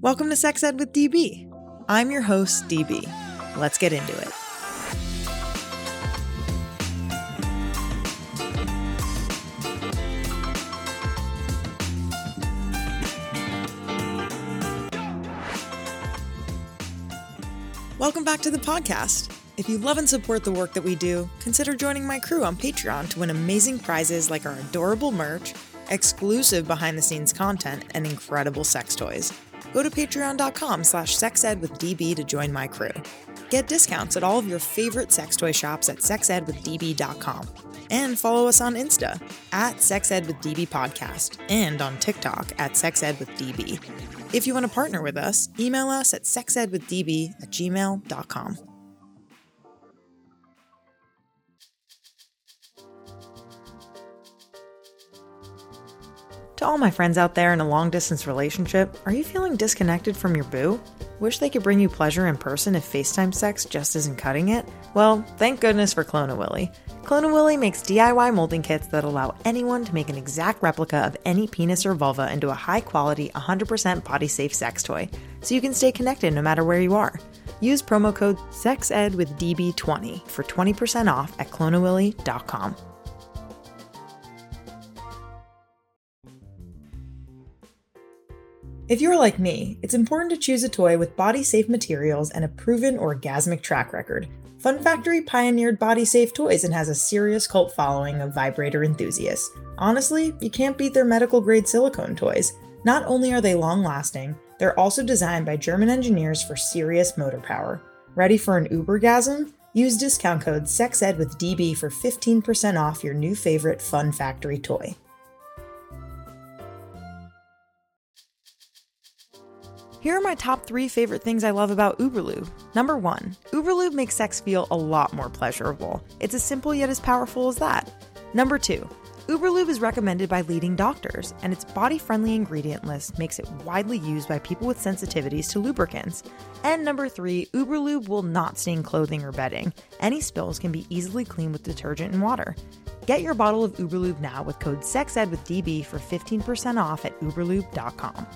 Welcome to Sex Ed with DB. I'm your host, DB. Let's get into it. Welcome back to the podcast. If you love and support the work that we do, consider joining my crew on Patreon to win amazing prizes like our adorable merch, exclusive behind-the-scenes content, and incredible sex toys. Go to patreon.com/sexedwithdb to join my crew. Get discounts at all of your favorite sex toy shops at sexedwithdb.com. And follow us on Insta at sexedwithdbpodcast and on TikTok at sexedwithdb. If you want to partner with us, email us at sexedwithdb@gmail.com. To all my friends out there in a long-distance relationship, are you feeling disconnected from your boo? Wish they could bring you pleasure in person if FaceTime sex just isn't cutting it? Well, thank goodness for Clone-A-Willy. Clone-A-Willy makes DIY molding kits that allow anyone to make an exact replica of any penis or vulva into a high-quality, 100% body-safe sex toy, so you can stay connected no matter where you are. Use promo code SEXEDWITHDB20 for 20% off at cloneawilly.com. If you're like me, it's important to choose a toy with body-safe materials and a proven orgasmic track record. Fun Factory pioneered body-safe toys and has a serious cult following of vibrator enthusiasts. Honestly, you can't beat their medical-grade silicone toys. Not only are they long-lasting, they're also designed by German engineers for serious motor power. Ready for an Ubergasm? Use discount code SEXEDWITHDB for 15% off your new favorite Fun Factory toy. Here are my top 3 favorite things I love about Uberlube. Number 1, Uberlube makes sex feel a lot more pleasurable. It's as simple yet as powerful as that. Number 2, Uberlube is recommended by leading doctors, and its body-friendly ingredient list makes it widely used by people with sensitivities to lubricants. And number 3, Uberlube will not stain clothing or bedding. Any spills can be easily cleaned with detergent and water. Get your bottle of Uberlube now with code SEXEDWITHDB for 15% off at uberlube.com.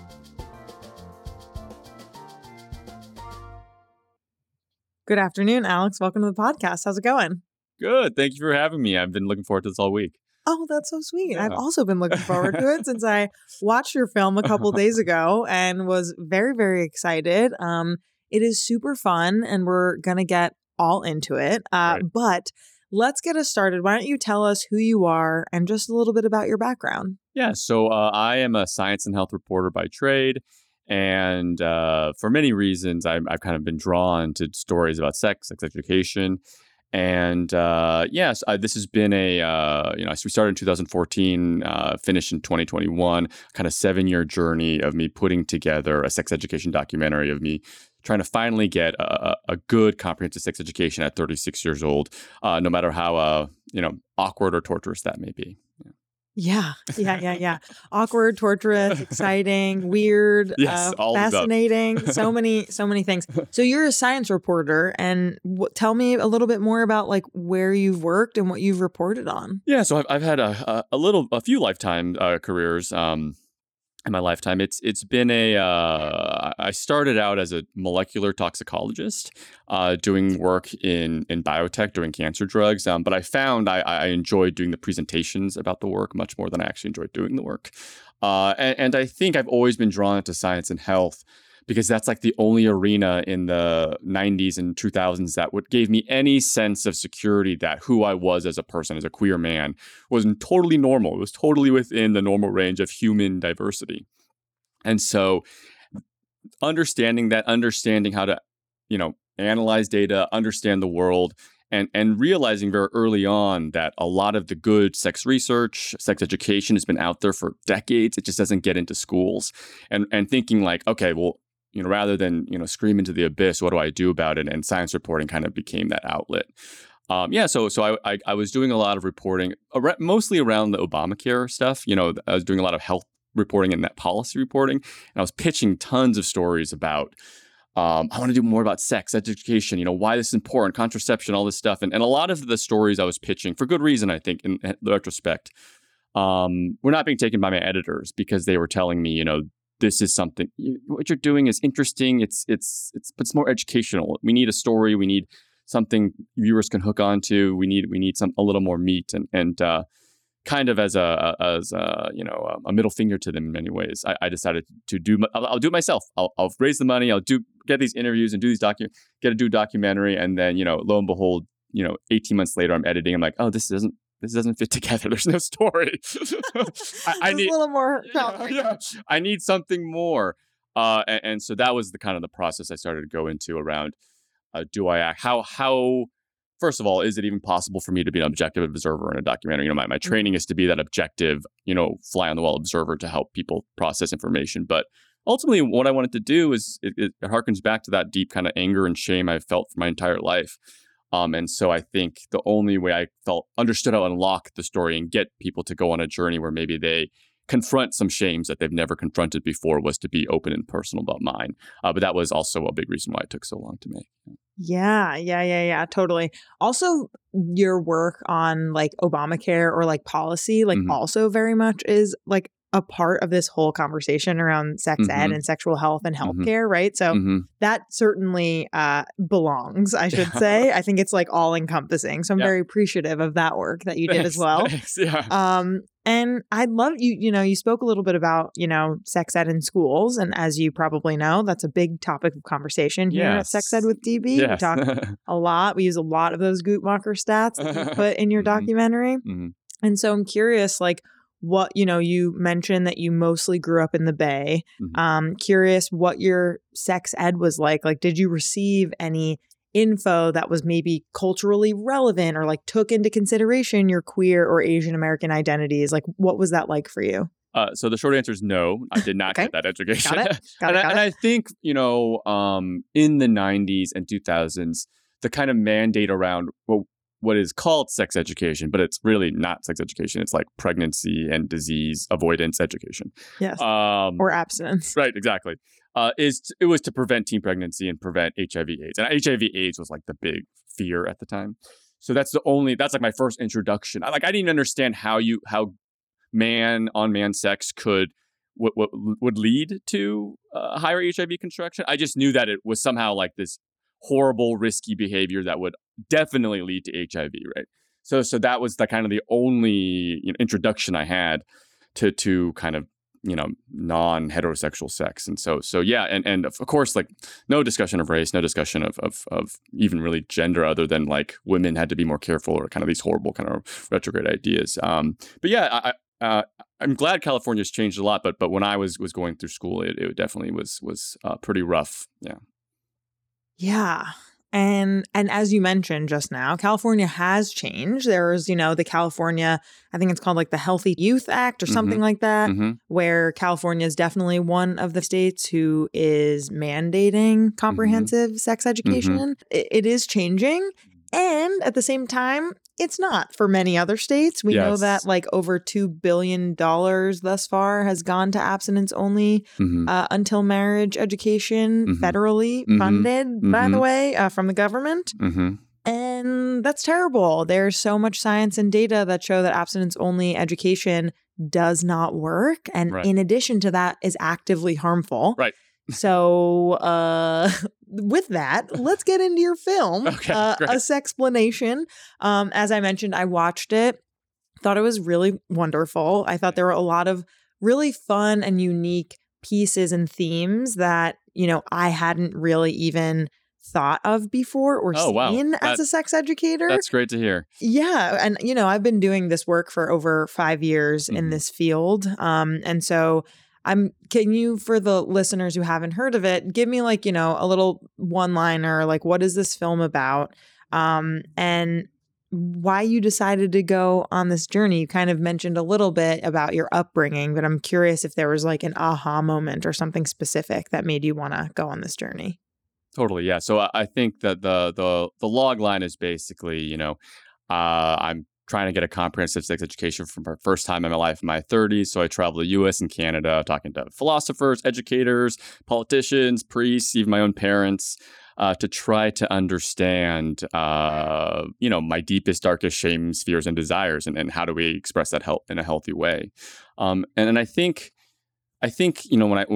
Good afternoon, Alex. Welcome to the podcast. How's it going? Good. Thank you for having me. I've been looking forward to this all week. Oh, that's so sweet. Yeah. I've also been looking forward to it since I watched your film a couple days ago and was very, very excited. It is super fun and we're going to get all into it. Right. But let's get us started. Why don't you tell us who you are and just a little bit about your background? Yeah. So I am a science and health reporter by trade. And for many reasons, I've kind of been drawn to stories about sex education. And this has been we started in 2014, finished in 2021, kind of 7-year journey of me putting together a sex education documentary of me trying to finally get a good comprehensive sex education at 36 years old, no matter how, awkward or torturous that may be. Yeah. Yeah. Awkward, torturous, exciting, weird, yes, fascinating, so many things. So you're a science reporter, and tell me a little bit more about like where you've worked and what you've reported on. Yeah, so I've had a few lifetime careers. In my lifetime, it's been I started out as a molecular toxicologist, doing work in biotech, doing cancer drugs. But I found I enjoyed doing the presentations about the work much more than I actually enjoyed doing the work. And I think I've always been drawn to science and health because that's like the only arena in the 90s and 2000s that gave me any sense of security that who I was as a person, as a queer man, was totally normal. It was totally within the normal range of human diversity. And so understanding how to, analyze data, understand the world, and realizing very early on that a lot of the good sex research, sex education has been out there for decades. It just doesn't get into schools. And thinking like, okay, well, rather than, scream into the abyss, what do I do about it? And science reporting kind of became that outlet. So I was doing a lot of reporting, mostly around the Obamacare stuff. I was doing a lot of health reporting and that policy reporting. And I was pitching tons of stories about, I want to do more about sex education, why this is important, contraception, all this stuff. And a lot of the stories I was pitching, for good reason, I think, in retrospect, were not being taken by my editors because they were telling me, this is something, what you're doing is interesting. It's more educational. We need a story. We need something viewers can hook onto. We need a little more meat and kind of as a middle finger to them in many ways. I decided to do. I'll do it myself. I'll raise the money. I'll get these interviews and do these documentary, and then lo and behold, 18 months later, I'm editing. I'm like, oh, this doesn't fit together. There's no story. I need a little more. Yeah. I need something more. And so that was the kind of the process I started to go into around. Do I act? How? First of all, is it even possible for me to be an objective observer in a documentary? My training is to be that objective, fly on the wall observer to help people process information. But ultimately, what I wanted to do is it harkens back to that deep kind of anger and shame I've felt for my entire life. And so I think the only way I felt understood how to unlock the story and get people to go on a journey where maybe they confront some shames that they've never confronted before was to be open and personal about mine. But that was also a big reason why it took so long to make. Yeah, totally. Also, your work on Obamacare or policy, mm-hmm. also very much is a part of this whole conversation around sex mm-hmm. ed and sexual health and healthcare, mm-hmm. right? So mm-hmm. that certainly belongs, I should say. I think it's all encompassing. So I'm very appreciative of that work that you did as well. Thanks. Yeah. And I'd love you spoke a little bit about, sex ed in schools. And as you probably know, that's a big topic of conversation here at Sex Ed with DB. Yes. We talk a lot. We use a lot of those Guttmacher stats that you put in your mm-hmm. documentary. Mm-hmm. And so I'm curious, what, you mentioned that you mostly grew up in the Bay. Mm-hmm. Curious what your sex ed was like. Did you receive any info that was maybe culturally relevant or took into consideration your queer or Asian American identities? What was that like for you? So the short answer is no, I did not get that education. Got it. And I think, in the 90s and 2000s, the kind of mandate around what is called sex education, but it's really not sex education. It's pregnancy and disease avoidance education. Yes. Or abstinence. Right, exactly. It was to prevent teen pregnancy and prevent HIV AIDS. And HIV AIDS was the big fear at the time. So that's my first introduction. I didn't even understand how man on man sex could, what would lead to higher HIV contraction. I just knew that it was somehow this horrible, risky behavior that would definitely lead to HIV, right? So that was the kind of the only introduction I had to kind of non-heterosexual sex, and so yeah, and of course no discussion of race, no discussion of even really gender, other than women had to be more careful or kind of these horrible kind of retrograde ideas. But yeah, I'm glad California's changed a lot, but when I was going through school, it definitely was pretty rough. Yeah. Yeah. And as you mentioned just now, California has changed. There is, the California, I think it's called the Healthy Youth Act or something mm-hmm. like that, mm-hmm. where California is definitely one of the states who is mandating comprehensive mm-hmm. sex education. Mm-hmm. It is changing. And at the same time, it's not for many other states. We know that over $2 billion thus far has gone to abstinence only mm-hmm. Until marriage education, mm-hmm. federally mm-hmm. funded, mm-hmm. by the way, from the government. Mm-hmm. And that's terrible. There's so much science and data that show that abstinence only education does not work. And in addition to that, is actively harmful. Right. So with that, let's get into your film, okay, A Sexplanation. As I mentioned, I watched it, thought it was really wonderful. I thought there were a lot of really fun and unique pieces and themes that, I hadn't really even thought of before or seen as a sex educator. That's great to hear. Yeah. And, I've been doing this work for over 5 years mm-hmm. in this field. And so... can you, for the listeners who haven't heard of it, give me a little one-liner, what is this film about? And why you decided to go on this journey? You kind of mentioned a little bit about your upbringing, but I'm curious if there was an aha moment or something specific that made you want to go on this journey. Totally. Yeah. So I think that the log line is basically, I'm trying to get a comprehensive sex education for the first time in my life in my 30s. So I travel to the U.S. and Canada talking to philosophers, educators, politicians, priests, even my own parents, to try to understand, my deepest, darkest shames, fears, and desires, and how do we express that in a healthy way. And I think, when I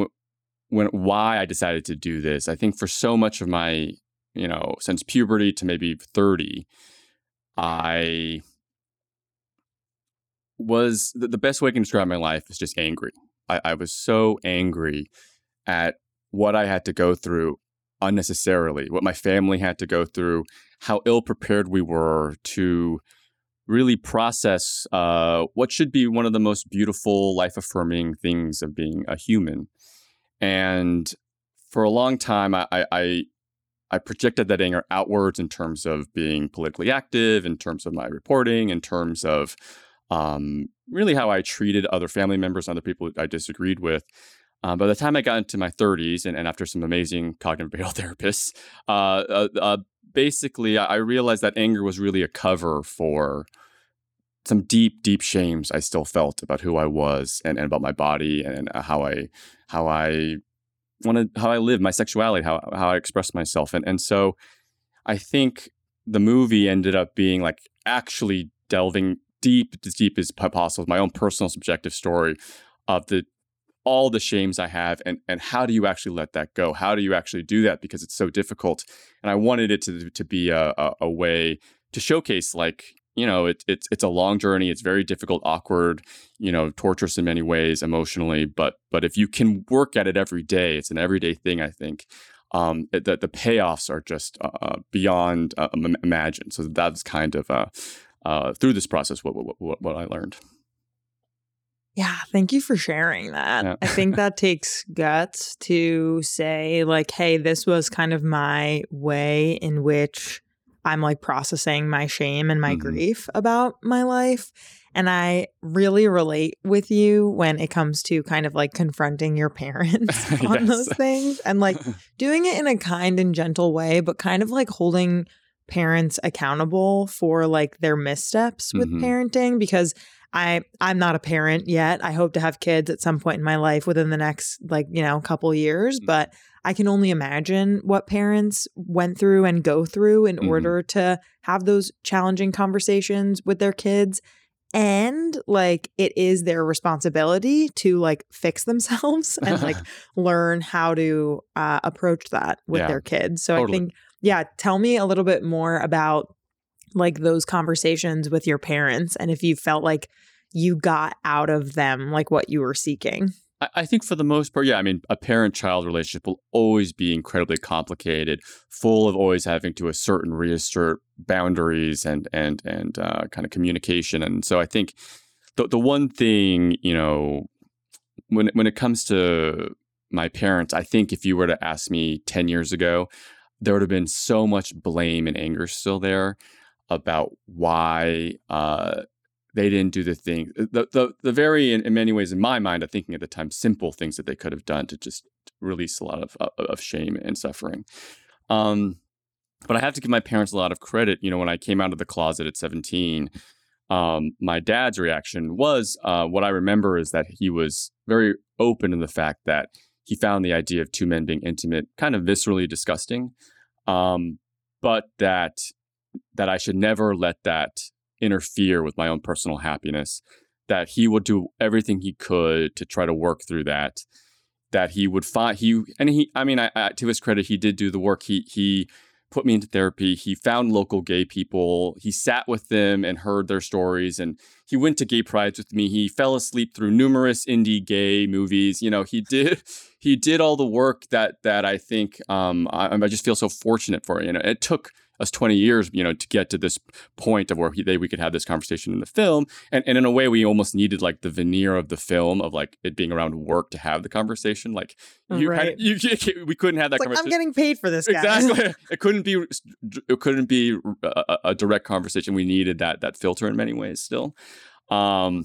why I decided to do this. I think for so much of my, since puberty to maybe 30, I was, the best way I can describe my life is just angry. I was so angry at what I had to go through unnecessarily, what my family had to go through, how ill-prepared we were to really process what should be one of the most beautiful, life-affirming things of being a human. And for a long time, I projected that anger outwards in terms of being politically active, in terms of my reporting, in terms of really how I treated other family members, other people I disagreed with. By the time I got into my 30s, and after some amazing cognitive behavioral therapists, basically I realized that anger was really a cover for some deep, deep shames I still felt about who I was and about my body and how I live, my sexuality, how I express myself. And so I think the movie ended up being like actually delving deep as possible, my own personal subjective story of all the shames I have, and how do you actually let that go? How do you actually do that? Because it's so difficult. And I wanted it to be a way to showcase, it's a long journey. It's very difficult, awkward, torturous in many ways emotionally. But if you can work at it every day, it's an everyday thing, I think. The payoffs are just beyond imagined. So that's kind of through this process what I learned. Yeah, thank you for sharing that. Yeah. I think that takes guts to say hey, this was kind of my way in which I'm processing my shame and my grief about my life. And I really relate with you when it comes to kind of confronting your parents on those things and doing it in a kind and gentle way, but kind of holding parents accountable for their missteps with parenting, because I'm not a parent yet. I hope to have kids at some point in my life within the next couple years, but I can only imagine what parents went through and go through in order to have those challenging conversations with their kids. And it is their responsibility to fix themselves and learn how to approach that with their kids. So totally. I think, tell me a little bit more about those conversations with your parents and if you felt you got out of them what you were seeking. I think for the most part, a parent-child relationship will always be incredibly complicated, full of always having to assert and reassert boundaries and kind of communication. And so I think the one thing, when it comes to my parents, I think if you were to ask me 10 years ago, there would have been so much blame and anger still there about why they didn't do the thing. The very, in many ways, in my mind, I'm thinking at the time, simple things that they could have done to just release a lot of shame and suffering. But I have to give my parents a lot of credit. When I came out of the closet at 17, my dad's reaction was, what I remember is that he was very open in the fact that he found the idea of two men being intimate kind of viscerally disgusting, but that I should never let that interfere with my own personal happiness, that he would do everything he could to try to work through that, that he would find to his credit, he did do the work. He put me into therapy. He found local gay people. He sat with them and heard their stories. And he went to gay prides with me. He fell asleep through numerous indie gay movies. He did all the work that I think, I just feel so fortunate for. It took us 20 years, to get to this point of where we could have this conversation in the film. And in a way, we almost needed the veneer of the film of it being around work to have the conversation. We couldn't have that conversation. I'm getting paid for this, guys. Exactly. It couldn't be a direct conversation. We needed that filter in many ways still. But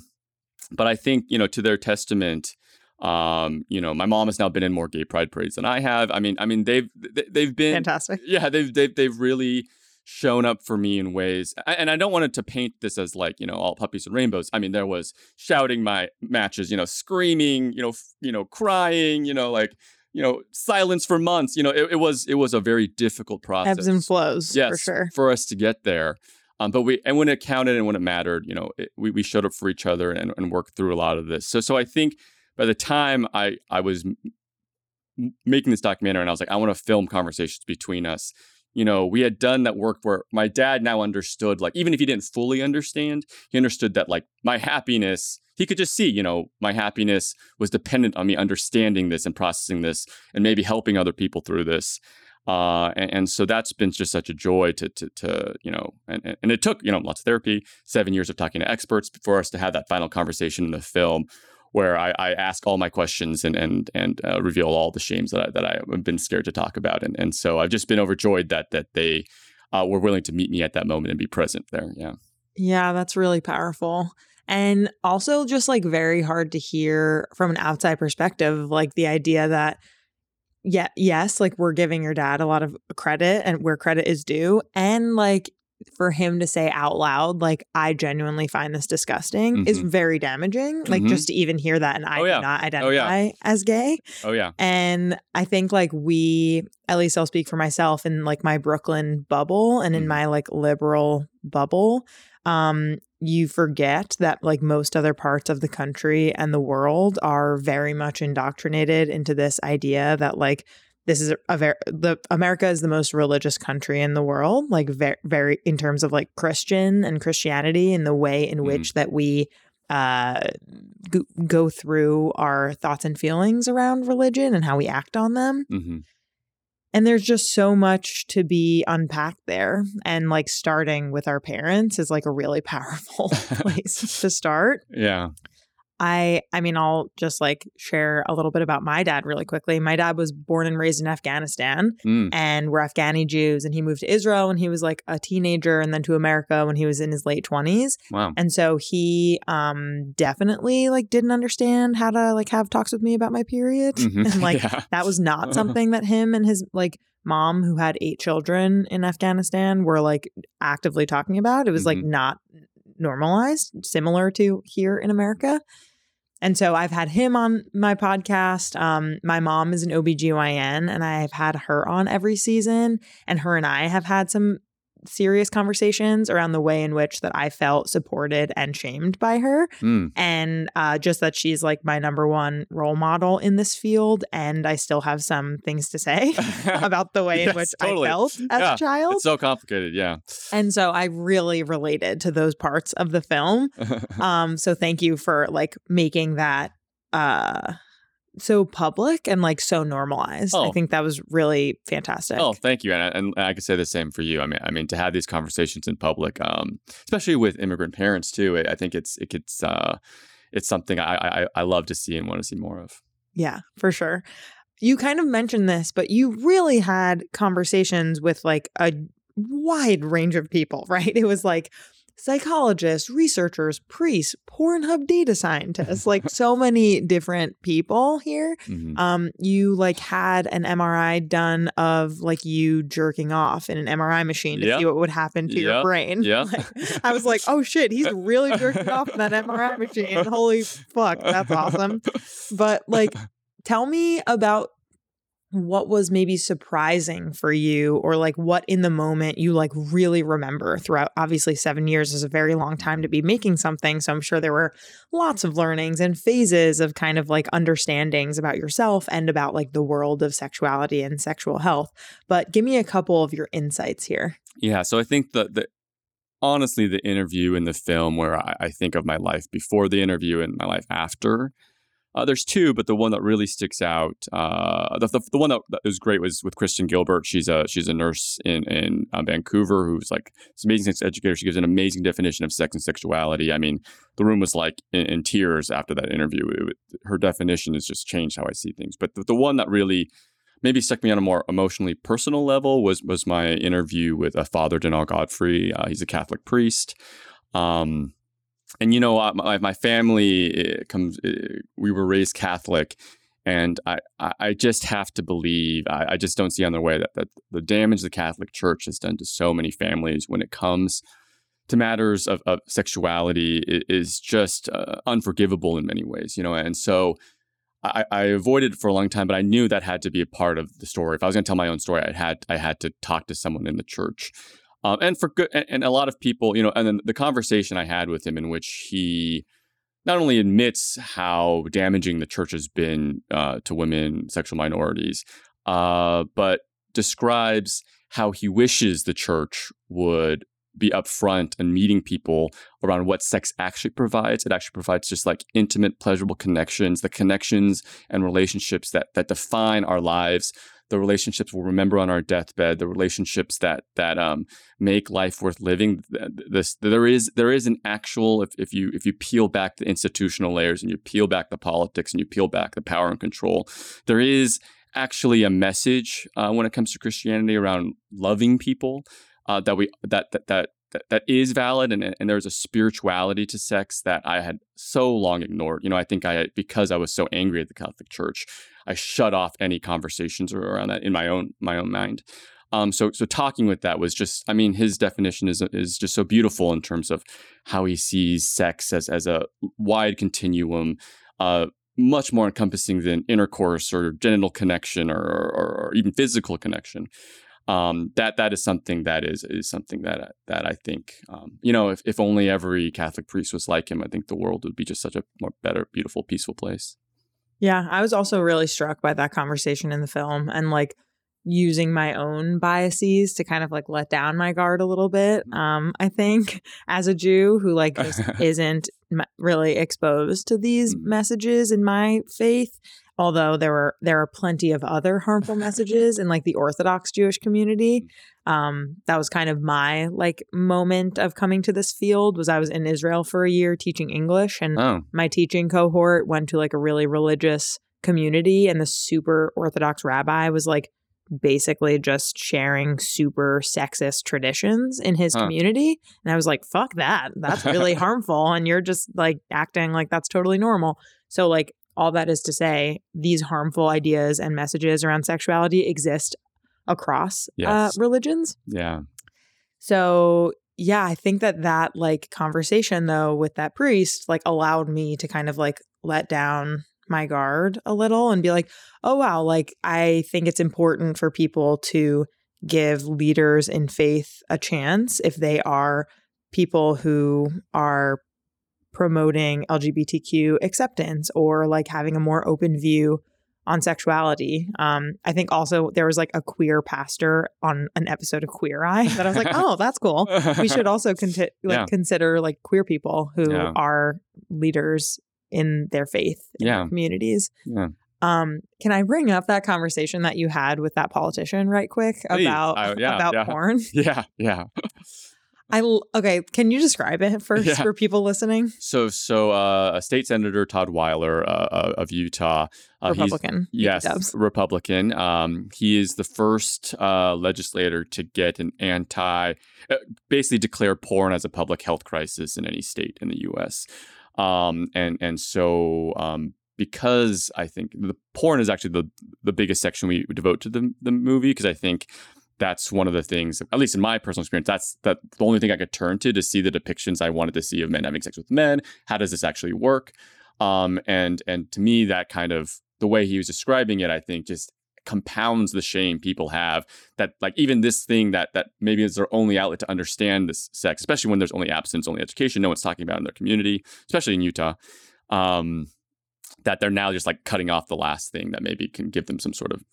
I think, to their testament, my mom has now been in more gay pride parades than I have. I mean, they've been fantastic. Yeah, they've really shown up for me in ways, and I don't want it to paint this as all puppies and rainbows. I mean, there was shouting my matches, screaming, crying, silence for months. It was a very difficult process. Ebbs and flows, yes, for sure, for us to get there. But when it counted and when it mattered, we showed up for each other and worked through a lot of this. So I think, by the time I was making this documentary and I was like, I want to film conversations between us. You know, we had done that work where my dad now understood, like, even if he didn't fully understand, he understood that, like, my happiness, he could just see, you know, my happiness was dependent on me understanding this and processing this and maybe helping other people through this. And so that's been just such a joy to you know, and it took, you know, lots of therapy, 7 years of talking to experts for us to have that final conversation in the film where I ask all my questions and reveal all the shames that I have been scared to talk about. And so I've just been overjoyed that they were willing to meet me at that moment and be present there. Yeah. Yeah, that's really powerful. And also just like very hard to hear from an outside perspective, like the idea that, yeah, yes, like we're giving your dad a lot of credit and where credit is due. And like for him to say out loud, like, I genuinely find this disgusting, mm-hmm. is very damaging. Mm-hmm. Like just to even hear that. And I do not identify as gay. Oh, yeah. And I think like at least I'll speak for myself in like my Brooklyn bubble and in my like liberal bubble, you forget that like most other parts of the country and the world are very much indoctrinated into this idea that like this is America is the most religious country in the world, like very in terms of like Christian and Christianity and the way in which that we go through our thoughts and feelings around religion and how we act on them. Mm-hmm. And there's just so much to be unpacked there. And like starting with our parents is like a really powerful place to start. Yeah. I mean, I'll just like share a little bit about my dad really quickly. My dad was born and raised in Afghanistan and we're Afghani Jews, and he moved to Israel when he was like a teenager and then to America when he was in his late 20s. Wow. And so he definitely like didn't understand how to like have talks with me about my period. Mm-hmm. And like that was not something that him and his like mom, who had 8 children in Afghanistan, were like actively talking about. It was like not normalized, similar to here in America. And so I've had him on my podcast. My mom is an OBGYN and I've had her on every season. And her and I have had some serious conversations around the way in which that I felt supported and shamed by her. And just that she's like my number one role model in this field. And I still have some things to say about the way in which I felt as a child. It's so complicated. Yeah. And so I really related to those parts of the film. So thank you for like making that so public and like so normalized. I think that was really fantastic. Oh, thank you. And I could say the same for you. I mean, to have these conversations in public, especially with immigrant parents too, I think it's something I love to see and want to see more of. Yeah, for sure. You kind of mentioned this, but you really had conversations with like a wide range of people, right? It was like psychologists, researchers, priests, Pornhub data scientists, like so many different people here. Mm-hmm. You like had an MRI done of like you jerking off in an MRI machine to see what would happen to your brain. Yeah. Like, I was like, oh shit, he's really jerking off in that MRI machine. Holy fuck, that's awesome. But like, tell me about what was maybe surprising for you, or like what in the moment you like really remember throughout? Obviously, 7 years is a very long time to be making something. So I'm sure there were lots of learnings and phases of kind of like understandings about yourself and about like the world of sexuality and sexual health. But give me a couple of your insights here. Yeah. So I think that honestly, the interview in the film where I think of my life before the interview and my life after. There's two, but the one that really sticks out, the one that was great was with Kristen Gilbert. She's a nurse in Vancouver who's like this amazing sex educator. She gives an amazing definition of sex and sexuality. I mean, the room was like in tears after that interview. Her definition has just changed how I see things. But the one that really maybe stuck me on a more emotionally personal level was my interview with Father Denal Godfrey. He's a Catholic priest. And, you know, my family we were raised Catholic, and I just have to believe, I just don't see on their way that the damage the Catholic Church has done to so many families when it comes to matters of sexuality is just unforgivable in many ways, you know. And so I avoided it for a long time, but I knew that had to be a part of the story. If I was going to tell my own story, I had to talk to someone in the church. And for good, and a lot of people, you know, and then the conversation I had with him in which he not only admits how damaging the church has been to women, sexual minorities, but describes how he wishes the church would be upfront and meeting people around what sex actually provides. It actually provides just like intimate, pleasurable connections, the connections and relationships that define our lives, the relationships we'll remember on our deathbed, the relationships that make life worth living. There is an actual, if you peel back the institutional layers and you peel back the politics and you peel back the power and control, there is actually a message when it comes to Christianity around loving people that is valid, and there's a spirituality to sex that I had so long ignored. You know, I think because I was so angry at the Catholic Church, I shut off any conversations around that in my own mind. So talking with that was just, I mean, his definition is just so beautiful in terms of how he sees sex as a wide continuum, much more encompassing than intercourse or genital connection or even physical connection. That is something that is something that I think, you know, if only every Catholic priest was like him, I think the world would be just such a more better, beautiful, peaceful place. Yeah. I was also really struck by that conversation in the film and like using my own biases to kind of like let down my guard a little bit. I think as a Jew who like just isn't really exposed to these messages in my faith, although there are plenty of other harmful messages in like the Orthodox Jewish community. That was kind of my like moment of coming to this field was I was in Israel for a year teaching English, and my teaching cohort went to like a really religious community, and the super Orthodox rabbi was like basically just sharing super sexist traditions in his community. And I was like, fuck that. That's really harmful. And you're just like acting like that's totally normal. So like, all that is to say, these harmful ideas and messages around sexuality exist across religions. Yeah. So, yeah, I think that like conversation, though, with that priest, like allowed me to kind of like let down my guard a little and be like, oh, wow, like I think it's important for people to give leaders in faith a chance if they are people who are promoting LGBTQ acceptance or like having a more open view on sexuality. I think also there was like a queer pastor on an episode of Queer Eye that I was like, oh, that's cool. We should also consider like queer people who are leaders in their faith in their communities. Yeah. Can I bring up that conversation that you had with that politician right quick about porn? Yeah. Yeah. Okay, can you describe it first for people listening? So, State Senator Todd Weiler of Utah. Republican. Republican. He is the first legislator to get an basically declare porn as a public health crisis in any state in the U.S. And so, because I think the porn is actually the biggest section we devote to the movie, because I think that's one of the things, at least in my personal experience, that's the only thing I could turn to see the depictions I wanted to see of men having sex with men. How does this actually work? And to me, that kind of the way he was describing it, I think, just compounds the shame people have that like even this thing that maybe is their only outlet to understand this sex, especially when there's only abstinence, only education, no one's talking about in their community, especially in Utah. That they're now just like cutting off the last thing that maybe can give them some sort of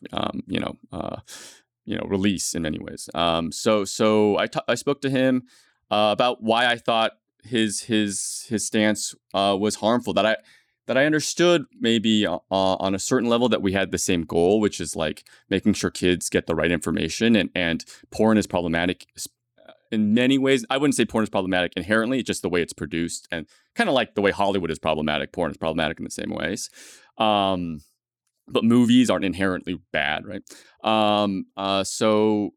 release in many ways. So I spoke to him about why I thought his stance was harmful. That I understood maybe on a certain level that we had the same goal, which is like making sure kids get the right information. And porn is problematic in many ways. I wouldn't say porn is problematic inherently, just the way it's produced, and kind of like the way Hollywood is problematic. Porn is problematic in the same ways. But movies aren't inherently bad, right? So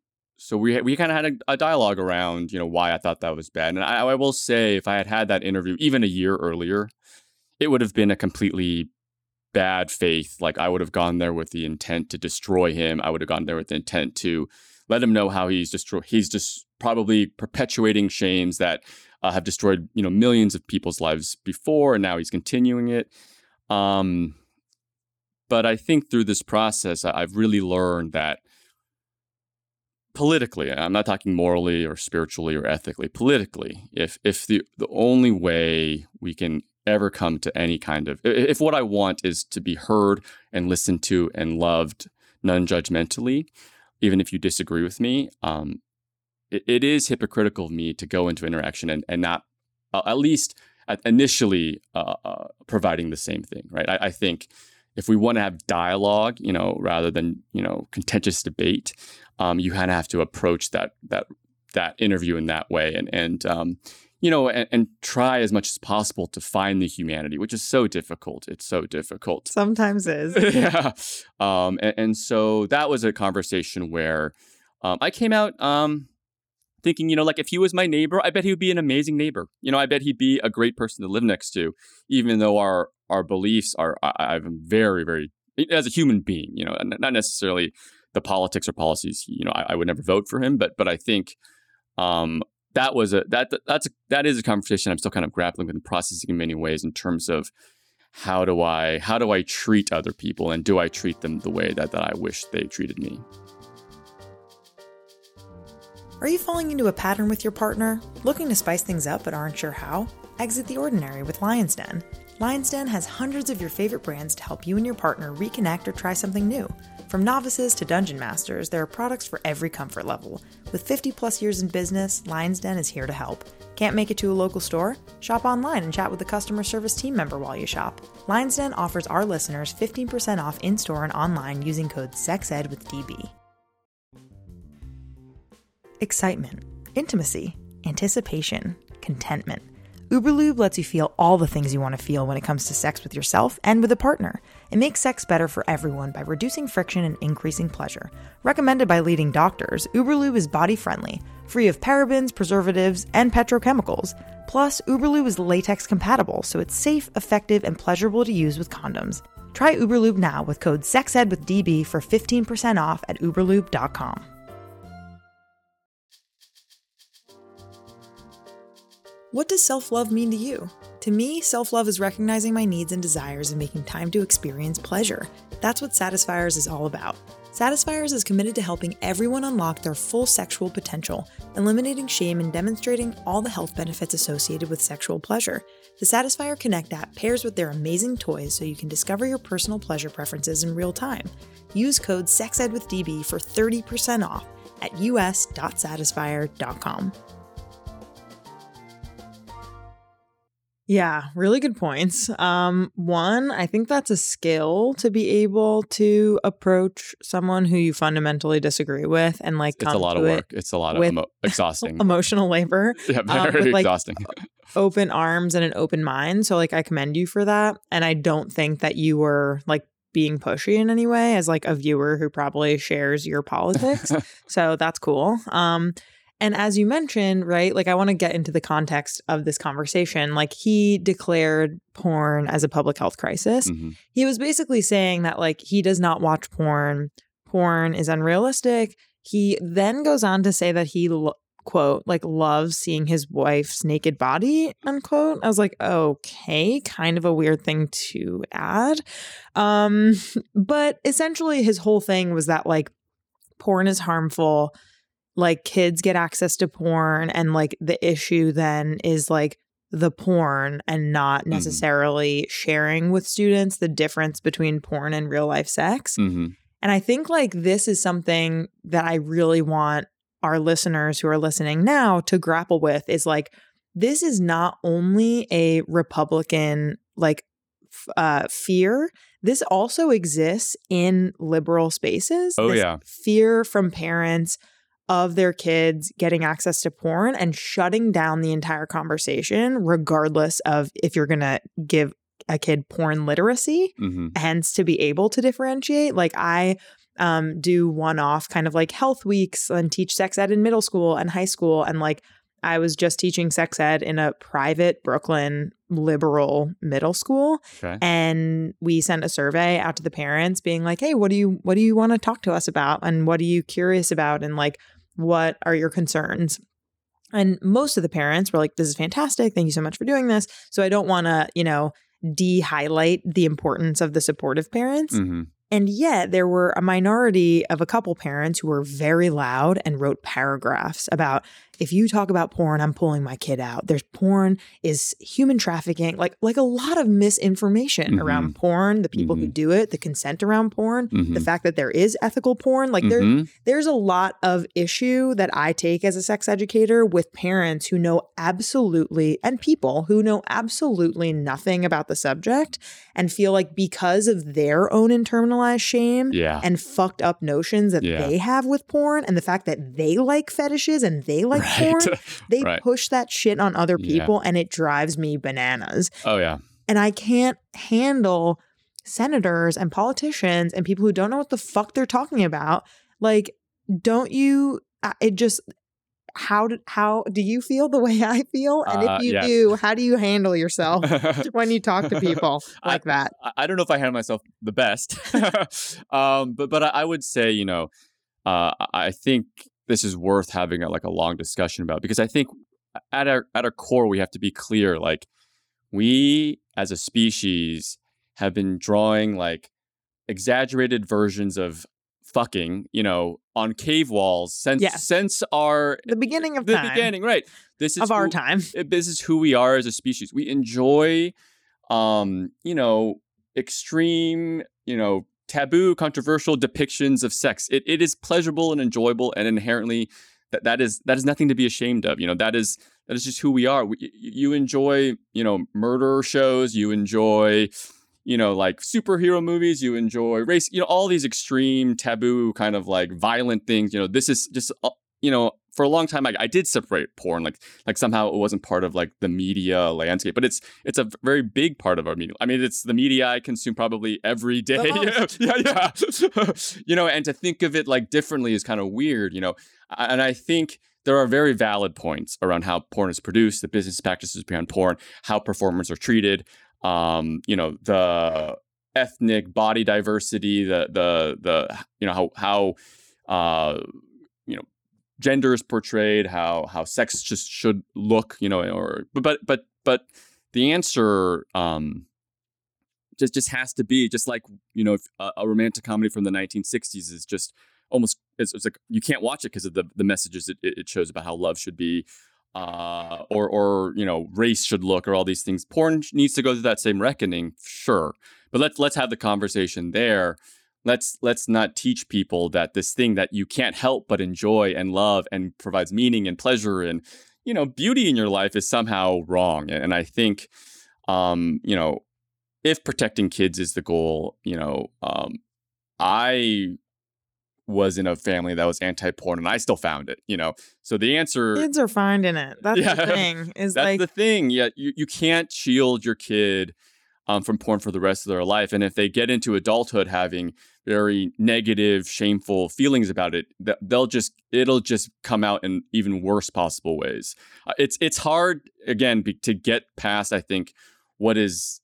we kind of had a dialogue around, you know, why I thought that was bad. And I will say, if I had that interview even a year earlier, it would have been a completely bad faith. Like, I would have gone there with the intent to destroy him. I would have gone there with the intent to let him know how he's just probably perpetuating shames that have destroyed, you know, millions of people's lives before, and now he's continuing it. But I think through this process, I've really learned that politically, I'm not talking morally or spiritually or ethically, politically, if the only way we can ever come to any kind of, if what I want is to be heard and listened to and loved non-judgmentally, even if you disagree with me, it is hypocritical of me to go into interaction and not, at least initially, providing the same thing, right? I think if we want to have dialogue, rather than, contentious debate, you kind of have to approach that interview in that way and try as much as possible to find the humanity, which is so difficult. It's so difficult. Sometimes is. Yeah. And so that was a conversation where I came out thinking, if he was my neighbor, I bet he would be an amazing neighbor. I bet he'd be a great person to live next to, even though our beliefs are, I'm very, very, as a human being, not necessarily the politics or policies, I would never vote for him, but I think that is a conversation I'm still kind of grappling with and processing in many ways in terms of how do I treat other people, and do I treat them the way that I wish they treated me? Are you falling into a pattern with your partner? Looking to spice things up but aren't sure how? Exit the ordinary with Lion's Den. Lion's Den has hundreds of your favorite brands to help you and your partner reconnect or try something new. From novices to dungeon masters, there are products for every comfort level. With 50 plus years in business, Lion's Den is here to help. Can't make it to a local store? Shop online and chat with a customer service team member while you shop. Lion's Den offers our listeners 15% off in-store and online using code SEXEDWITHDB. Excitement, intimacy, anticipation, contentment. Uberlube lets you feel all the things you want to feel when it comes to sex with yourself and with a partner. It makes sex better for everyone by reducing friction and increasing pleasure. Recommended by leading doctors, Uberlube is body-friendly, free of parabens, preservatives, and petrochemicals. Plus, Uberlube is latex-compatible, so it's safe, effective, and pleasurable to use with condoms. Try Uberlube now with code SEXEDWITHDB for 15% off at uberlube.com. What does self-love mean to you? To me, self-love is recognizing my needs and desires and making time to experience pleasure. That's what Satisfiers is all about. Satisfiers is committed to helping everyone unlock their full sexual potential, eliminating shame and demonstrating all the health benefits associated with sexual pleasure. The Satisfier Connect app pairs with their amazing toys so you can discover your personal pleasure preferences in real time. Use code SEXEDWITHDB for 30% off at us.satisfier.com. Yeah, really good points. One, I think that's a skill to be able to approach someone who you fundamentally disagree with and it's a lot of work. It's a lot of exhausting emotional labor. Yeah, very exhausting. Open arms and an open mind. So I commend you for that. And I don't think that you were being pushy in any way as a viewer who probably shares your politics. So that's cool. And as you mentioned, right, I want to get into the context of this conversation. He declared porn as a public health crisis. Mm-hmm. He was basically saying that, he does not watch porn. Porn is unrealistic. He then goes on to say that he, quote, loves seeing his wife's naked body, unquote. I was like, okay, kind of a weird thing to add. But essentially his whole thing was that, porn is harmful. Kids get access to porn, and the issue then is the porn and not necessarily sharing with students the difference between porn and real life sex. Mm-hmm. And I think this is something that I really want our listeners who are listening now to grapple with is this is not only a Republican fear. This also exists in liberal spaces. Oh, yeah. Fear from parents of their kids getting access to porn and shutting down the entire conversation, regardless of if you're going to give a kid porn literacy, hence to be able to differentiate. I do one-off kind of health weeks and teach sex ed in middle school and high school. And I was just teaching sex ed in a private Brooklyn liberal middle school. Okay. And we sent a survey out to the parents being hey, what do you want to talk to us about? And what are you curious about? And what are your concerns? And most of the parents were this is fantastic. Thank you so much for doing this. So I don't want to, de-highlight the importance of the supportive parents. Mm-hmm. And yet there were a minority of a couple parents who were very loud and wrote paragraphs about, if you talk about porn, I'm pulling my kid out. There's porn is human trafficking, like a lot of misinformation mm-hmm. around porn, the people mm-hmm. who do it, the consent around porn, mm-hmm. the fact that there is ethical porn. Like mm-hmm. there's a lot of issue that I take as a sex educator with parents who know absolutely, and people who know absolutely nothing about the subject and feel like because of their own internalized shame and fucked up notions that they have with porn and the fact that they like fetishes and they like porn, they push that shit on other people and it drives me bananas. Oh, yeah. And I can't handle senators and politicians and people who don't know what the fuck they're talking about. Like, don't you, it just... How do you feel the way I feel? And if you do, how do you handle yourself when you talk to people like that? I don't know if I handle myself the best, but I would say, you know, I think this is worth having a long discussion about, because I think at our core, we have to be clear. Like, we as a species have been drawing like exaggerated versions of fucking, you know, on cave walls since our the beginning of time. Right. This is our time. This is who we are as a species. We enjoy, you know, extreme, you know, taboo, controversial depictions of sex. It is pleasurable and enjoyable, and inherently that is nothing to be ashamed of. You know, that is just who we are. You enjoy, you know, murder shows. You enjoy, you know, like superhero movies, you enjoy race, you know, all these extreme taboo kind of like violent things. You know, this is just, you know, for a long time, I did separate porn, like somehow it wasn't part of like the media landscape, but it's a very big part of our media. I mean, it's the media I consume probably every day. Oh. Yeah. You know, and to think of it like differently is kind of weird, you know, and I think there are very valid points around how porn is produced, the business practices behind porn, how performers are treated, you know, the ethnic body diversity, the you know, how you know, gender is portrayed, how sex just should look, you know, or but the answer just has to be just like, you know, if a romantic comedy from the 1960s is just almost it's like you can't watch it because of the messages it shows about how love should be. Or you know, race should look, or all these things. Porn needs to go through that same reckoning, sure. But let's have the conversation there. Let's not teach people that this thing that you can't help but enjoy and love and provides meaning and pleasure and, you know, beauty in your life is somehow wrong. And I think, you know, if protecting kids is the goal, you know, I was in a family that was anti-porn, and I still found it, you know. So the answer, kids are finding it. That's the thing. Yeah, you can't shield your kid from porn for the rest of their life. And if they get into adulthood having very negative, shameful feelings about it, it'll just come out in even worse possible ways. It's hard again to get past, I think, what is,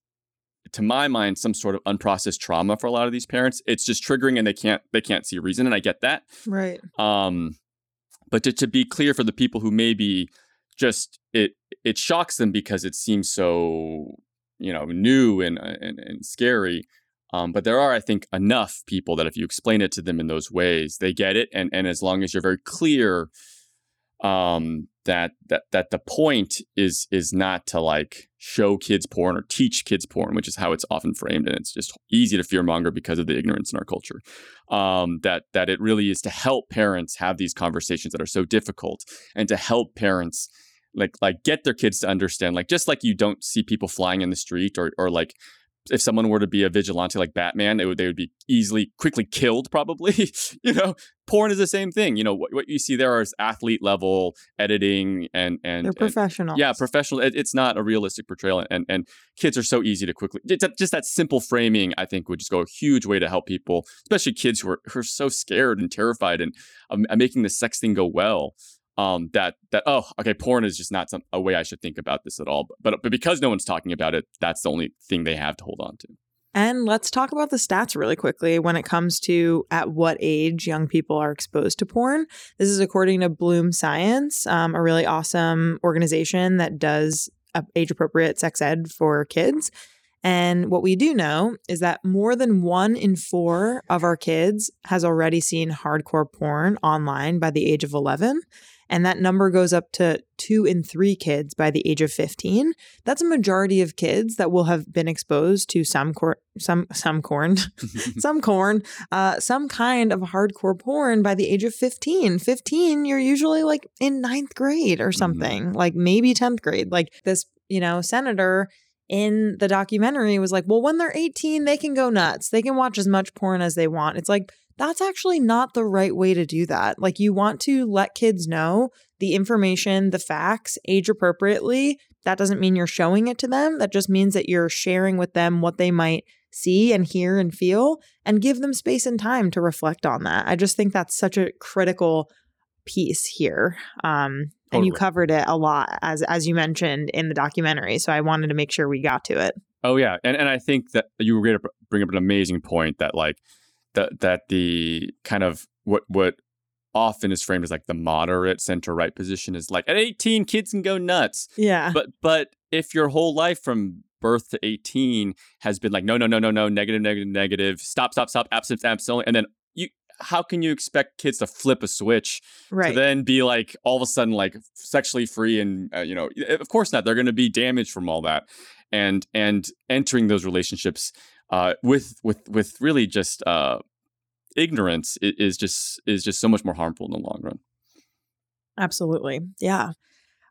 to my mind, some sort of unprocessed trauma for a lot of these parents. It's just triggering, and they can't see a reason, and I get that. Right. But to be clear for the people who maybe just it shocks them because it seems so, you know, new and scary. But there are, I think, enough people that if you explain it to them in those ways, they get it. And as long as you're very clear that the point is not to like show kids porn or teach kids porn, which is how it's often framed, and it's just easy to fearmonger because of the ignorance in our culture. That it really is to help parents have these conversations that are so difficult, and to help parents like get their kids to understand, like, just like you don't see people flying in the street, or like if someone were to be a vigilante like Batman, they would be quickly killed probably. You know, porn is the same thing. You know, what you see there is athlete level editing and they're professional. Yeah, professional. It's not a realistic portrayal. And kids are so easy to quickly, just that simple framing, I think, would just go a huge way to help people, especially kids who are so scared and terrified and making the sex thing go well. Porn is just not a way I should think about this at all. But because no one's talking about it, that's the only thing they have to hold on to. And let's talk about the stats really quickly when it comes to at what age young people are exposed to porn. This is according to Bloom Science, a really awesome organization that does age-appropriate sex ed for kids. And what we do know is that more than 1 in 4 of our kids has already seen hardcore porn online by the age of 11. And that number goes up to 2 in 3 kids by the age of 15. That's a majority of kids that will have been exposed to some kind of hardcore porn by the age of 15. 15, you're usually like in 9th grade or something, like maybe 10th grade. Like this, senator in the documentary was like, well, when they're 18, they can go nuts. They can watch as much porn as they want. It's like, that's actually not the right way to do that. Like, you want to let kids know the information, the facts, age appropriately. That doesn't mean you're showing it to them. That just means that you're sharing with them what they might see and hear and feel, and give them space and time to reflect on that. I just think that's such a critical piece here. Totally. And you covered it a lot, as you mentioned in the documentary. So I wanted to make sure we got to it. Oh, yeah. And I think that you were going to bring up an amazing point that the kind of what often is framed as like the moderate center-right position is like, at 18, kids can go nuts. Yeah. But if your whole life from birth to 18 has been like, no, negative, stop, abstinence only, and then how can you expect kids to flip a switch to then be like all of a sudden like sexually free and, of course not. They're going to be damaged from all that and entering those relationships with really just ignorance is just so much more harmful in the long run. Absolutely. Yeah.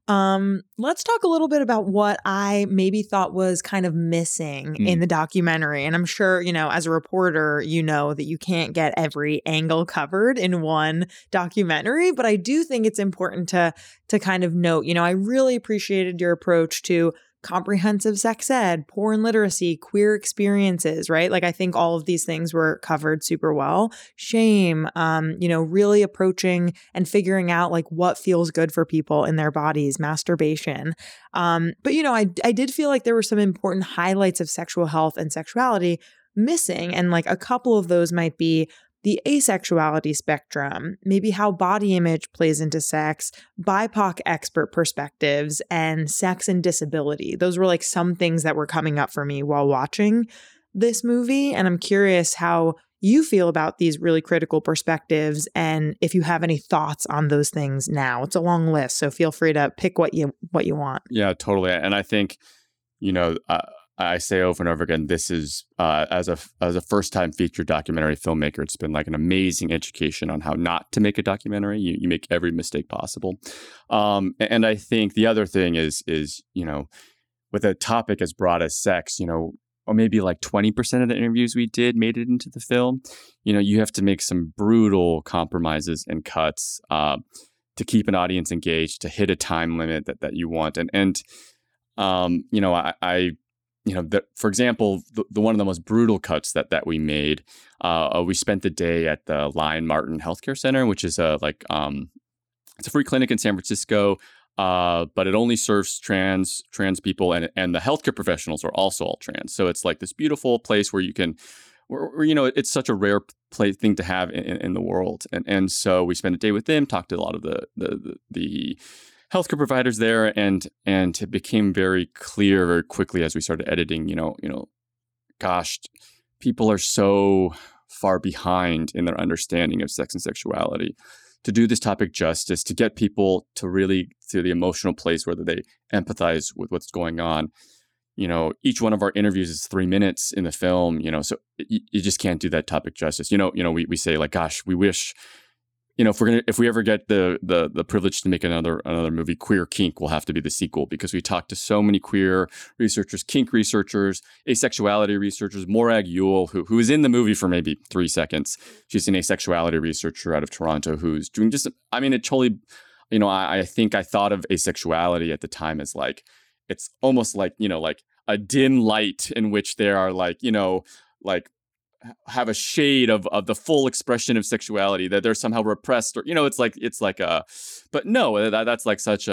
Let's talk a little bit about what I maybe thought was kind of missing in the documentary. And I'm sure, as a reporter, that you can't get every angle covered in one documentary, but I do think it's important to kind of note, I really appreciated your approach to comprehensive sex ed, porn literacy, queer experiences, right? Like, I think all of these things were covered super well. Shame, really approaching and figuring out like what feels good for people in their bodies, masturbation. But I did feel like there were some important highlights of sexual health and sexuality missing. And like a couple of those might be the asexuality spectrum, maybe how body image plays into sex, BIPOC expert perspectives, and sex and disability. Those were like some things that were coming up for me while watching this movie. And I'm curious how you feel about these really critical perspectives and if you have any thoughts on those things now. It's a long list, so feel free to pick what you want. Yeah, totally. And I think, I say over and over again, this is as a first-time feature documentary filmmaker, it's been like an amazing education on how not to make a documentary. You make every mistake possible, and I think the other thing is with a topic as broad as sex, or maybe like 20% of the interviews we did made it into the film. You have to make some brutal compromises and cuts to keep an audience engaged, to hit a time limit that you want, for example, the one of the most brutal cuts that we made, we spent the day at the Lyon Martin Healthcare Center, which is it's a free clinic in San Francisco, but it only serves trans people, and the healthcare professionals are also all trans. So it's like this beautiful place where you can, it's such a rare thing to have in the world, and so we spent a day with them, talked to a lot of the healthcare providers there, and it became very clear very quickly as we started editing, gosh, people are so far behind in their understanding of sex and sexuality. To do this topic justice, to get people to really to the emotional place where they empathize with what's going on, each one of our interviews is 3 minutes in the film, so you just can't do that topic justice. We say like, gosh, we wish, if we ever get the privilege to make another movie, Queer Kink will have to be the sequel, because we talked to so many queer researchers, kink researchers, asexuality researchers. Morag Yule, who is in the movie for maybe 3 seconds, she's an asexuality researcher out of Toronto who's doing just, it totally, I think I thought of asexuality at the time as like, it's almost like, like a dim light in which there are like, like, have a shade of the full expression of sexuality, that they're somehow repressed, or that's like such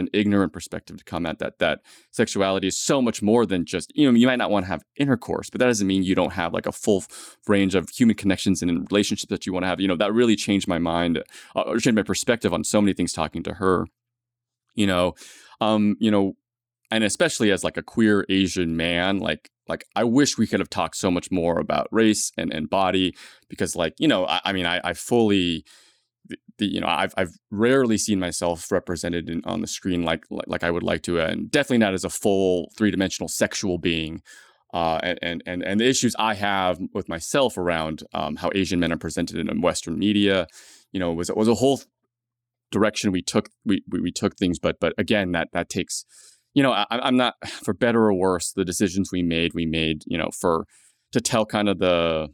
an ignorant perspective to come at that sexuality is so much more than just, you might not want to have intercourse, but that doesn't mean you don't have like a full range of human connections and relationships that you want to have. That really changed my mind, or changed my perspective on so many things talking to her. and especially as like a queer Asian man, like I wish we could have talked so much more about race and body, because like, you know, I mean, I fully, you know, I've rarely seen myself represented on the screen like I would like to, and definitely not as a full three-dimensional sexual being. And the issues I have with myself around how Asian men are presented in Western media, you know, was a whole direction we took things. But again, that takes, you know, I'm not, for better or worse, the decisions we made, you know, to tell kind of the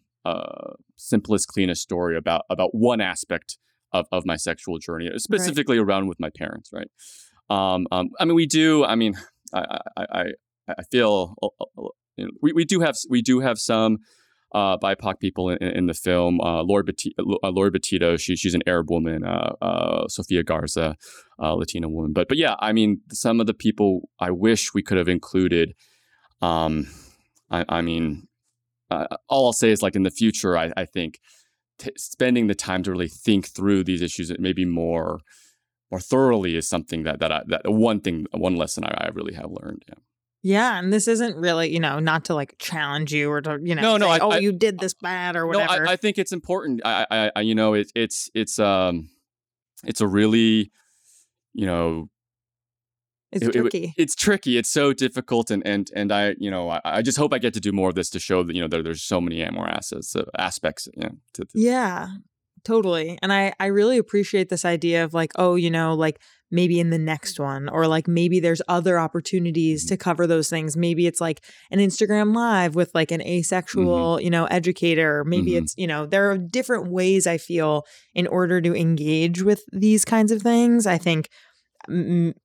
simplest, cleanest story about one aspect of my sexual journey, specifically right. around with my parents. Right. I mean, we do. I mean, I feel. You know, we do have some BIPOC people in the film. Lori Betito, she's an Arab woman. Sophia Garza, Latina woman. But yeah, I mean, some of the people I wish we could have included. All I'll say is like in the future, I think spending the time to really think through these issues maybe more thoroughly is something one lesson I really have learned. Yeah. Yeah, and this isn't really, you know, not to like challenge you or to, you know, say, you did this bad or whatever. No, I think it's important. I you know, it's a really, you know, it's tricky. It's so difficult, and I, you know, I just hope I get to do more of this to show that, you know, there's so many more aspects. Yeah. Yeah. Totally. And I really appreciate this idea of like, oh, you know, like maybe in the next one, or like maybe there's other opportunities to cover those things. Maybe it's like an Instagram Live with like an asexual, you know, educator. Maybe it's, you know, there are different ways, I feel, in order to engage with these kinds of things. I think me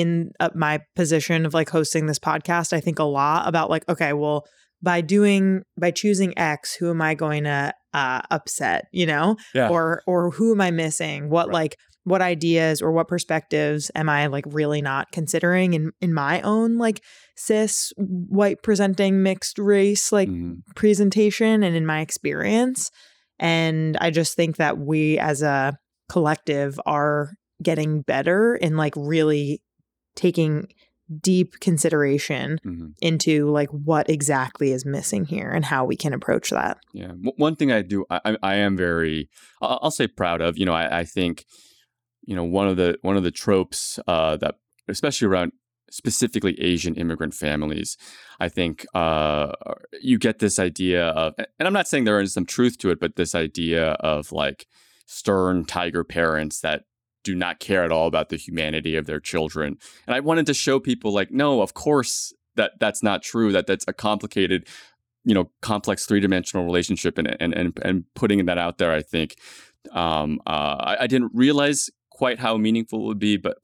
in my position of like hosting this podcast, I think a lot about like, okay, well, by choosing X, who am I going to upset, you know, yeah. or who am I missing? What right. like what ideas or what perspectives am I like really not considering in my own like cis white presenting mixed race like presentation and in my experience? And I just think that we as a collective are getting better in like really taking deep consideration into like what exactly is missing here and how we can approach that. Yeah, one thing I do, I am very, I'll say proud of. You know, I think, you know, one of the tropes that, especially around specifically Asian immigrant families, I think you get this idea of, and I'm not saying there isn't some truth to it, but this idea of like stern tiger parents that do not care at all about the humanity of their children. And I wanted to show people like, no, of course that's not true, that's a complicated, you know, complex three-dimensional relationship, and putting that out there, I think I didn't realize quite how meaningful it would be, but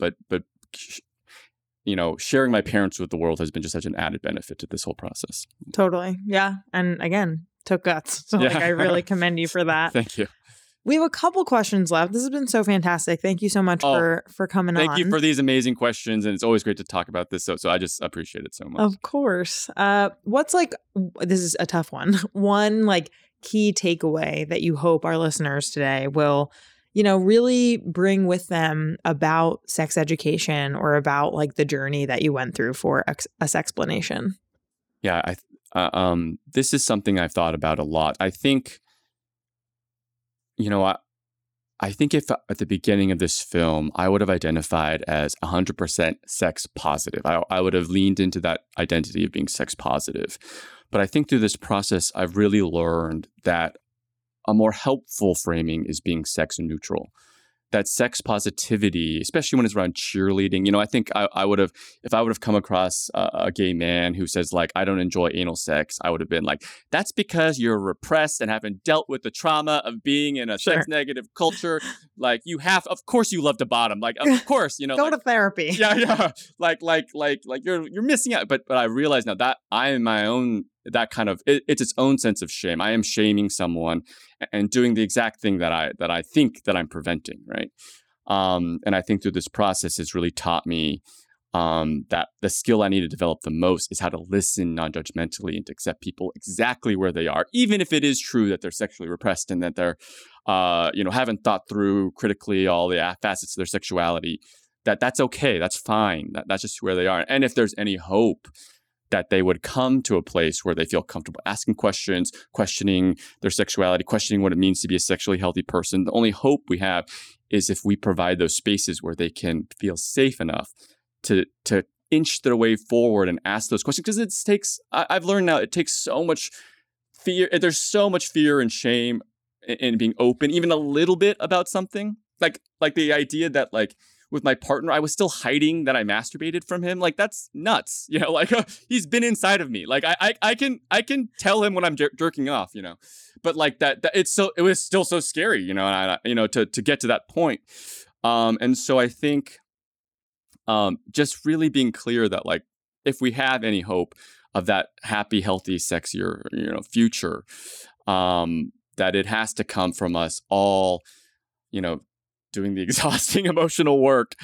you know, sharing my parents with the world has been just such an added benefit to this whole process. Totally. Yeah. And again, took guts. So yeah. Like, I really commend you for that. Thank you. We have a couple questions left. This has been so fantastic. Thank you so much for coming on. Thank you for these amazing questions. And it's always great to talk about this. So I just appreciate it so much. Of course. What's like, this is a tough one. One like key takeaway that you hope our listeners today will, you know, really bring with them about sex education or about like the journey that you went through for a Sexplanation. Yeah. This is something I've thought about a lot. I think, you know, I think if at the beginning of this film, I would have identified as 100% sex positive. I would have leaned into that identity of being sex positive. But I think through this process, I've really learned that a more helpful framing is being sex neutral. That sex positivity, especially when it's around cheerleading, you know, I think I would have, if I would have come across a gay man who says like, I don't enjoy anal sex, I would have been like, that's because you're repressed and haven't dealt with the trauma of being in a sure. sex negative culture. Like you have, of course you love to bottom. Like, of course, you know, go like, to therapy. Yeah. Yeah. Like you're missing out. But I realize now that I am my own, that kind of, it's its own sense of shame. I am shaming someone and doing the exact thing that I think that I'm preventing, right? And I think through this process, it's really taught me that the skill I need to develop the most is how to listen non-judgmentally and to accept people exactly where they are, even if it is true that they're sexually repressed and that they're, you know, haven't thought through critically all the facets of their sexuality. that's okay, that's fine, that's just where they are. And if there's any hope that they would come to a place where they feel comfortable asking questions, questioning their sexuality, questioning what it means to be a sexually healthy person, the only hope we have is if we provide those spaces where they can feel safe enough to inch their way forward and ask those questions. Because it takes, I've learned now, it takes so much fear. There's so much fear and shame in being open, even a little bit about something. Like the idea that with my partner, I was still hiding that I masturbated from him. That's nuts. He's been inside of me. I can tell him when I'm jerking off, But it was still so scary, to get to that point. And so I think just really being clear that if we have any hope of that happy, healthy, sexier, future, that it has to come from us all, doing the exhausting emotional work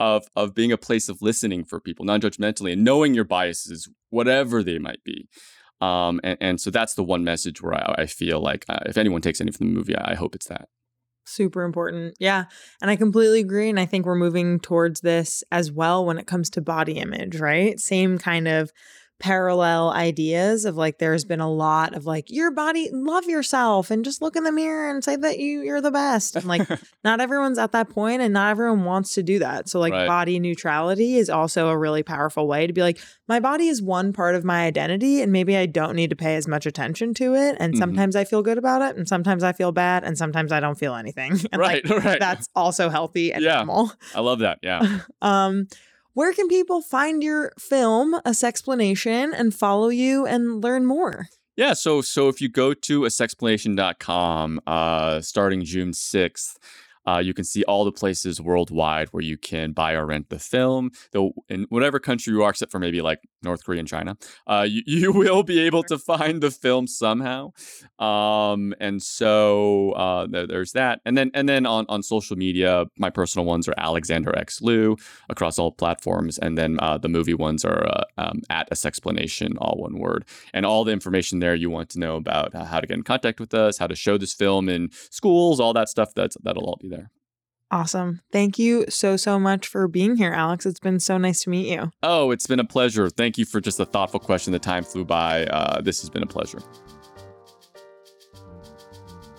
of being a place of listening for people, non-judgmentally, and knowing your biases, whatever they might be. And so that's the one message where I feel if anyone takes any from the movie, I hope it's that. Super important. Yeah. And I completely agree. And I think we're moving towards this as well when it comes to body image, right? Same kind of parallel ideas of there's been a lot of your body, love yourself and just look in the mirror and say that you're the best. And not everyone's at that point and not everyone wants to do that. So right. Body neutrality is also a really powerful way to be my body is one part of my identity and maybe I don't need to pay as much attention to it. And sometimes I feel good about it and sometimes I feel bad and sometimes I don't feel anything. And right. That's also healthy and normal. I love that. Yeah. Where can people find your film, A Sexplanation, and follow you and learn more? Yeah, so if you go to asexplanation.com, starting June 6th, you can see all the places worldwide where you can buy or rent the film. Though in whatever country you are, except for maybe North Korea and China, you will be able to find the film somehow. And so there's that. And then on social media, my personal ones are Alexander X. Liu across all platforms. And then the movie ones are at A Sexplanation, all one word. And all the information there you want to know about how to get in contact with us, how to show this film in schools, all that stuff, that'll all be there. Awesome. Thank you so much for being here, Alex. It's been so nice to meet you. Oh, it's been a pleasure. Thank you for just the thoughtful question. The time flew by. This has been a pleasure.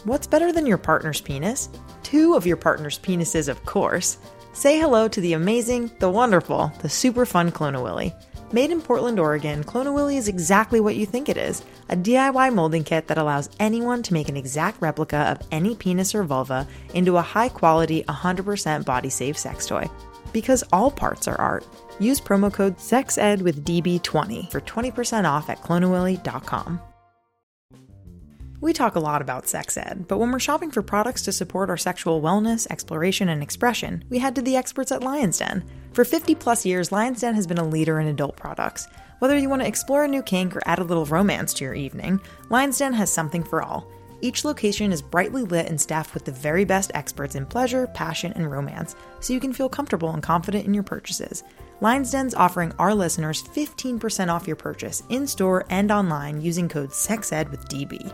What's better than your partner's penis? Two of your partner's penises, of course. Say hello to the amazing, the wonderful, the super fun Clone-A-Willy. Made in Portland, Oregon, Clone-A-Willy is exactly what you think it is. A DIY molding kit that allows anyone to make an exact replica of any penis or vulva into a high-quality, 100% body-safe sex toy. Because all parts are art. Use promo code SEXED with DB20 for 20% off at cloneawilly.com. We talk a lot about sex ed, but when we're shopping for products to support our sexual wellness, exploration, and expression, we head to the experts at Lion's Den. For 50-plus years, Lion's Den has been a leader in adult products. Whether you want to explore a new kink or add a little romance to your evening, Lion's Den has something for all. Each location is brightly lit and staffed with the very best experts in pleasure, passion, and romance, so you can feel comfortable and confident in your purchases. Lion's Den's offering our listeners 15% off your purchase in-store and online using code SEXEDWithDB.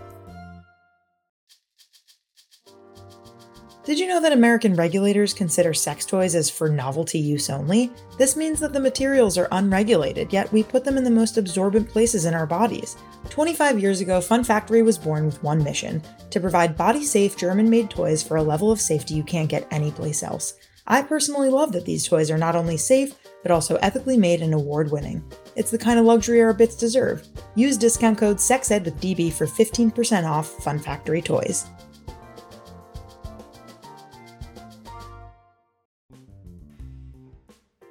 Did you know that American regulators consider sex toys as for novelty use only? This means that the materials are unregulated, yet we put them in the most absorbent places in our bodies. 25 years ago, Fun Factory was born with one mission, to provide body-safe, German-made toys for a level of safety you can't get anyplace else. I personally love that these toys are not only safe, but also ethically made and award-winning. It's the kind of luxury our bits deserve. Use discount code SEXEDWithDB for 15% off Fun Factory toys.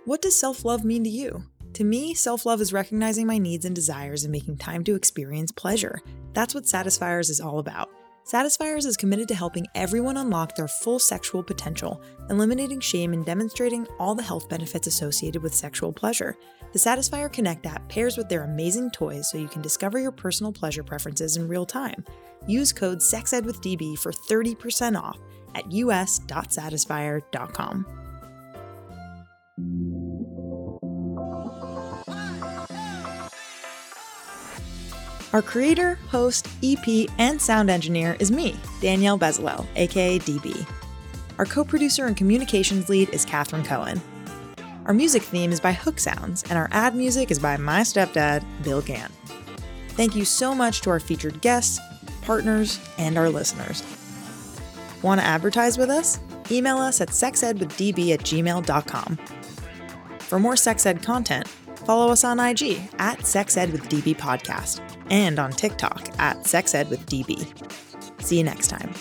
What does self-love mean to you? To me, self-love is recognizing my needs and desires and making time to experience pleasure. That's what Satisfiers is all about. Satisfiers is committed to helping everyone unlock their full sexual potential, eliminating shame and demonstrating all the health benefits associated with sexual pleasure. The Satisfier Connect app pairs with their amazing toys so you can discover your personal pleasure preferences in real time. Use code SEXEDWithDB for 30% off at us.satisfier.com. Our creator, host, EP, and sound engineer is me, Danielle Bezalel, aka DB. Our co-producer and communications lead is Cathren Cohen. Our music theme is by Hook Sounds, and our ad music is by my stepdad, Bill Gann. Thank you so much to our featured guests, partners, and our listeners. Want to advertise with us? Email us at sexedwithdb@gmail.com. For more sex ed content, follow us on IG at sexedwithdbpodcast and on TikTok at sexedwithdb. See you next time.